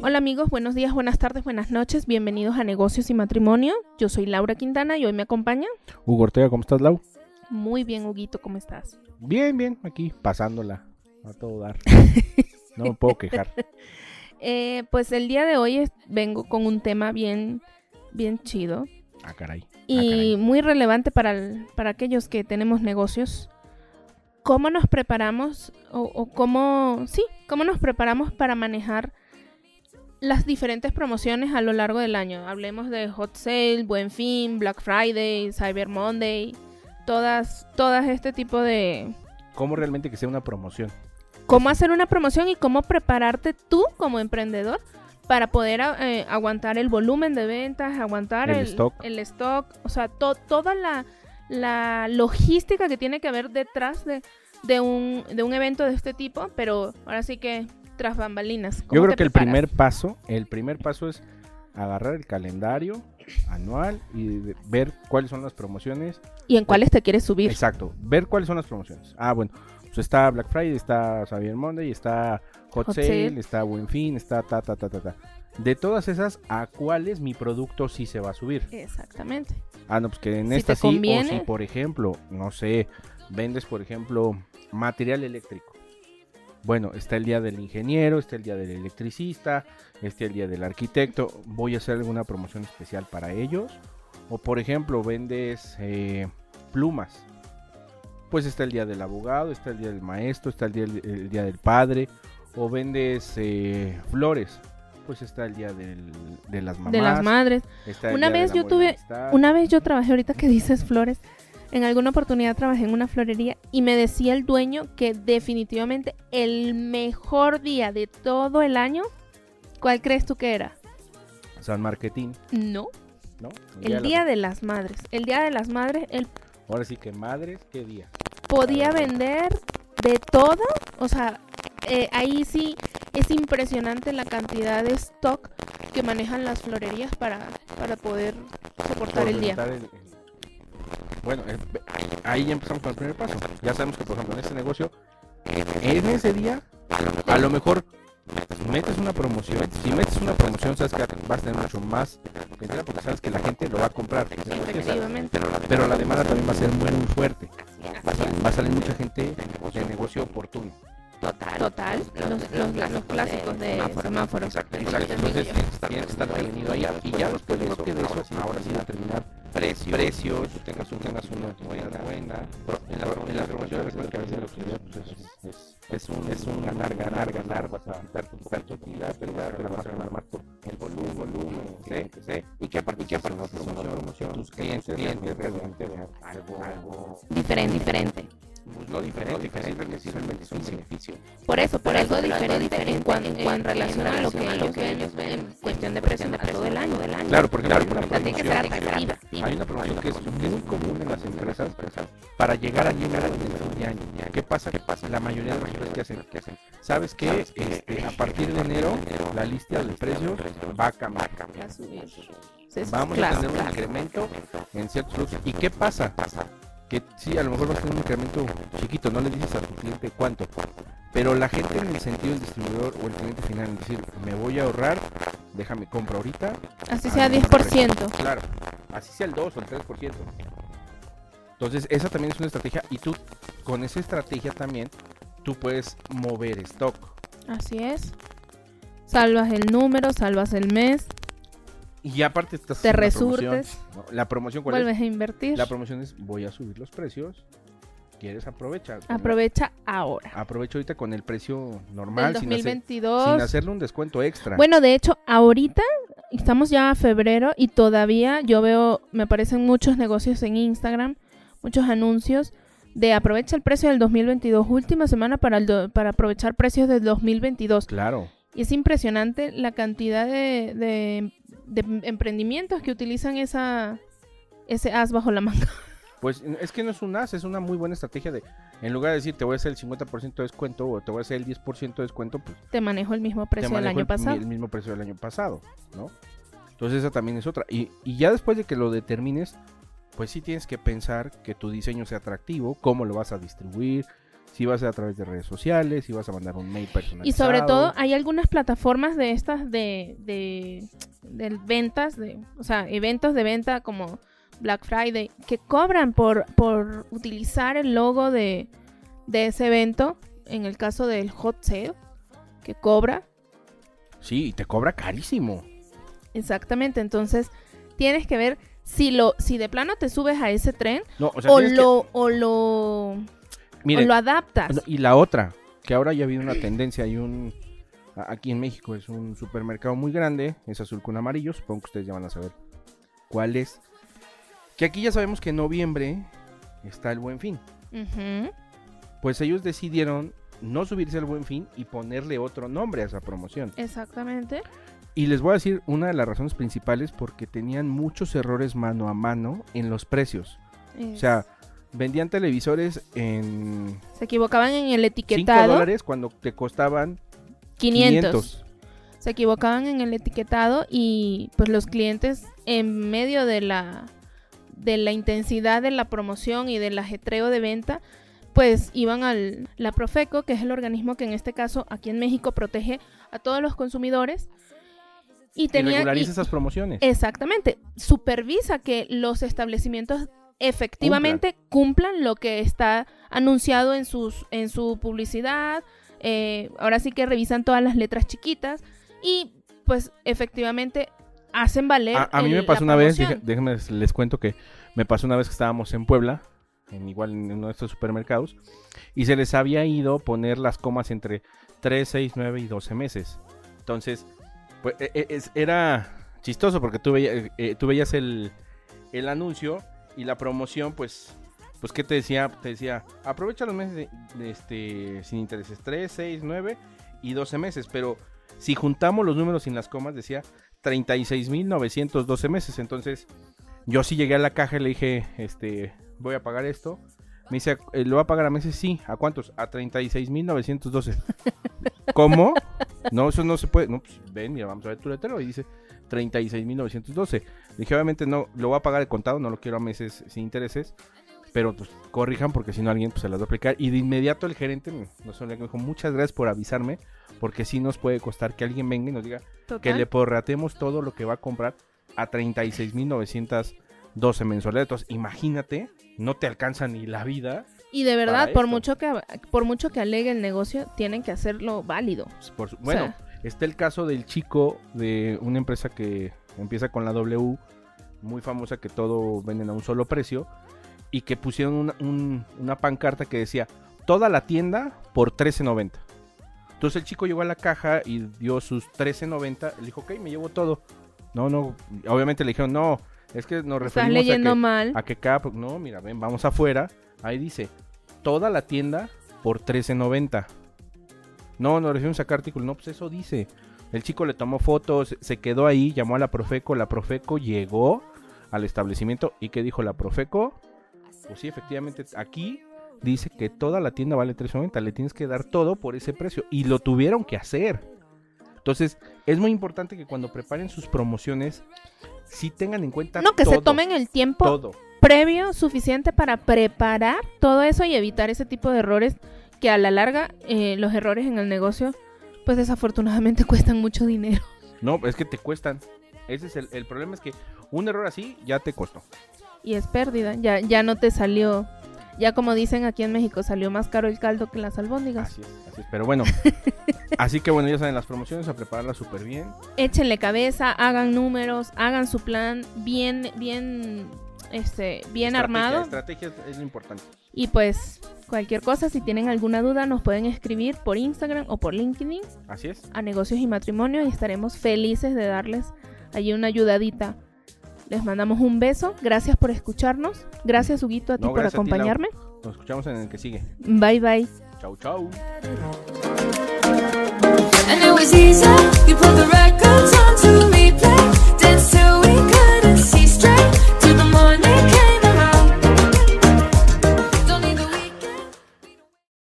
Hola amigos, buenos días, buenas tardes, buenas noches, bienvenidos a Negocios y Matrimonio. Yo soy Laura Quintana y hoy me acompaña Hugo Ortega. ¿Cómo estás, Lau? Muy bien, Huguito, ¿cómo estás? Bien, aquí, pasándola a todo dar. No me puedo quejar. Pues el día de hoy vengo con un tema bien chido. Ah, caray. Y muy relevante para aquellos que tenemos negocios. ¿Cómo nos preparamos cómo nos preparamos para manejar las diferentes promociones a lo largo del año? Hablemos de Hot Sale, Buen Fin, Black Friday, Cyber Monday, todas este tipo de... ¿Cómo realmente que sea una promoción? ¿Cómo hacer una promoción y cómo prepararte tú como emprendedor para poder aguantar el volumen de ventas, aguantar el stock, o sea, toda la logística que tiene que haber detrás de un evento de este tipo, pero ahora sí que tras bambalinas. Yo creo que el primer paso es agarrar el calendario anual y ver cuáles son las promociones. Y en cuáles te quieres subir. Exacto, ver cuáles son las promociones. Ah, bueno, pues está Black Friday, está Cyber Monday, está Hot Sale, está Buen Fin, está ta. De todas esas, ¿a cuáles mi producto sí se va a subir? Exactamente. Ah, no, pues que en esta sí, o si, por ejemplo, no sé, vendes, por ejemplo, material eléctrico. Bueno, está el día del ingeniero, está el día del electricista, está el día del arquitecto. ¿Voy a hacer alguna promoción especial para ellos? O, por ejemplo, vendes plumas. Pues está el día del abogado, está el día del maestro, está el día del padre. O vendes flores. Pues está el día de las mamás. De las madres. Una vez yo trabajé, ahorita que dices flores, en alguna oportunidad trabajé en una florería y me decía el dueño que definitivamente el mejor día de todo el año, ¿cuál crees tú que era? San Marquetín. No. El día de las madres. El día de las madres. Ahora sí que madres, ¿qué día? Podía vender de todo, o sea, ahí sí... Es impresionante la cantidad de stock que manejan las florerías para poder soportar el día. Bueno, ahí ya empezamos con el primer paso. Ya sabemos que, por ejemplo, en este negocio, en ese día, a lo mejor metes una promoción. Si metes una promoción, sabes que vas a tener mucho más venta porque sabes que la gente lo va a comprar. Efectivamente. Pero la demanda también va a ser muy fuerte. Va a salir mucha gente de negocio oportuno. Total, los clásicos de semáforo. Exacto. Entonces tienes que estar prevenido allá. Y ya después de eso, ahora sí va a terminar precios. Tú tengas una buena. En la promoción que a veces lo que es un ganar. Vas a dar tu utilidad, pero vas a ganar más por el volumen. ¿Sí? Y que aparte no promoción, tus clientes realmente vean algo diferente. Pues lo diferente que es un beneficio. Por eso es diferente en relación a lo que ellos ven en cuestión de presión de todo el año. Claro, porque la tiene que ser atractiva. Hay una promoción que es muy común en las empresas para llegar a fin de año. ¿Qué pasa? La mayoría de las empresas que hacen. ¿Sabes qué? A partir de enero, la lista de precios va a cambiar. Vamos a tener un incremento en ciertos productos. ¿Y qué pasa? Que sí, a lo mejor vas a tener un incremento chiquito, no le dices a tu cliente cuánto, pero la gente en el sentido del distribuidor o el cliente final, es decir, me voy a ahorrar, déjame, compro ahorita. Así sea 10%. Claro, así sea el 2 o el 3%. Entonces, esa también es una estrategia y tú, con esa estrategia también, tú puedes mover stock. Así es. Salvas el número, salvas el mes. Y aparte estás te resurtes, promoción, ¿no? La promoción, ¿cuál vuelves es? A invertir. La promoción es voy a subir los precios. ¿Quieres aprovechar? Aprovecha ahora. Aprovecha ahorita con el precio normal. Del 2022. Sin hacerle un descuento extra. Bueno, de hecho, ahorita estamos ya a febrero y todavía yo veo, me aparecen muchos negocios en Instagram, muchos anuncios de aprovecha el precio del 2022, última semana para aprovechar precios del 2022. Claro. Y es impresionante la cantidad de emprendimientos que utilizan ese as bajo la manga. Pues es que no es un as, es una muy buena estrategia de, en lugar de decir te voy a hacer el 50% de descuento o te voy a hacer el 10% de descuento, pues te manejo el mismo precio del año pasado. El mismo precio del año pasado, ¿no? Entonces esa también es otra. Y ya después de que lo determines, pues sí tienes que pensar que tu diseño sea atractivo, cómo lo vas a distribuir, si vas a través de redes sociales, si vas a mandar un mail personalizado. Y sobre todo, hay algunas plataformas de estas de ventas, o sea, eventos de venta como Black Friday, que cobran por utilizar el logo de ese evento, en el caso del Hot Sale, que cobra. Sí, y te cobra carísimo. Exactamente, entonces tienes que ver si de plano te subes a ese tren, o lo adaptas. Y la otra, que ahora ya ha habido una tendencia, aquí en México es un supermercado muy grande, es azul con amarillo, supongo que ustedes ya van a saber cuál es. Que aquí ya sabemos que en noviembre está el Buen Fin. Uh-huh. Pues ellos decidieron no subirse al Buen Fin y ponerle otro nombre a esa promoción. Exactamente. Y les voy a decir una de las razones principales, porque tenían muchos errores mano a mano en los precios. O sea, vendían televisores en... Se equivocaban en el etiquetado. $5 cuando te costaban 500. Se equivocaban en el etiquetado y pues los clientes, en medio de la intensidad de la promoción y del ajetreo de venta, pues iban al la Profeco, que es el organismo que en este caso aquí en México protege a todos los consumidores. Y regulariza esas promociones. Exactamente. Supervisa que los establecimientos efectivamente cumplan lo que está anunciado en su publicidad. Ahora sí que revisan todas las letras chiquitas y pues efectivamente hacen valer la promoción. A mí me pasó una vez, déjenme les cuento que me pasó una vez que estábamos en Puebla, en uno de estos supermercados, y se les había ido poner las comas entre 3, 6, 9 y 12 meses. Entonces... Pues era chistoso porque tú veías el anuncio y la promoción, pues ¿qué te decía? Te decía, aprovecha los meses sin intereses, 3, 6, 9 y 12 meses, pero si juntamos los números sin las comas, decía 36,912 meses. Entonces yo sí llegué a la caja y le dije, voy a pagar esto. Me dice, ¿lo va a pagar a meses? Sí. ¿A cuántos? A 36,912. ¿Cómo? No, eso no se puede. No, pues ven, mira, vamos a ver tu letrero. Y dice 36,912. Dije, obviamente no, lo voy a pagar de contado, no lo quiero a meses sin intereses. Pero pues corrijan, porque si no alguien pues se las va a aplicar. Y de inmediato el gerente me dijo, muchas gracias por avisarme, porque sí nos puede costar que alguien venga y nos diga ¿total? Que le porratemos todo lo que va a comprar a 36,912 mensuales. Entonces, imagínate, no te alcanza ni la vida. Y de verdad, por mucho que alegue el negocio, tienen que hacerlo válido. Está el caso del chico de una empresa que empieza con la W, muy famosa, que todo venden a un solo precio, y que pusieron una pancarta que decía, toda la tienda por $13.90. Entonces el chico llegó a la caja y dio sus $13.90, le dijo, ok, me llevo todo. No, obviamente le dijeron, no, es que nos referimos a que cada... No, mira, ven, vamos afuera. Ahí dice, toda la tienda por $13.90. No, nos referimos a qué artículo. No, pues eso dice. El chico le tomó fotos, se quedó ahí, llamó a la Profeco. La Profeco llegó al establecimiento. ¿Y qué dijo la Profeco? Pues sí, efectivamente, aquí dice que toda la tienda vale $13.90. Le tienes que dar todo por ese precio. Y lo tuvieron que hacer. Entonces, es muy importante que cuando preparen sus promociones, sí tengan en cuenta todo. No, que se tomen el tiempo. Todo. Previo suficiente para preparar todo eso y evitar ese tipo de errores que a la larga, los errores en el negocio, pues desafortunadamente cuestan mucho dinero. No, es que te cuestan. Ese es el problema, es que un error así ya te costó. Y es pérdida, ya no te salió, ya como dicen aquí en México, salió más caro el caldo que las albóndigas. Así es, pero bueno. Así que bueno, ya saben, las promociones a prepararlas súper bien. Échenle cabeza, hagan números, hagan su plan bien... bien armado. Estrategia es lo importante. Y pues cualquier cosa, si tienen alguna duda, nos pueden escribir por Instagram o por LinkedIn. Así es. A Negocios y Matrimonio, y estaremos felices de darles allí una ayudadita. Les mandamos un beso. Gracias por escucharnos. Gracias, Huguito, por acompañarme. Nos escuchamos en el que sigue. Bye. Chau.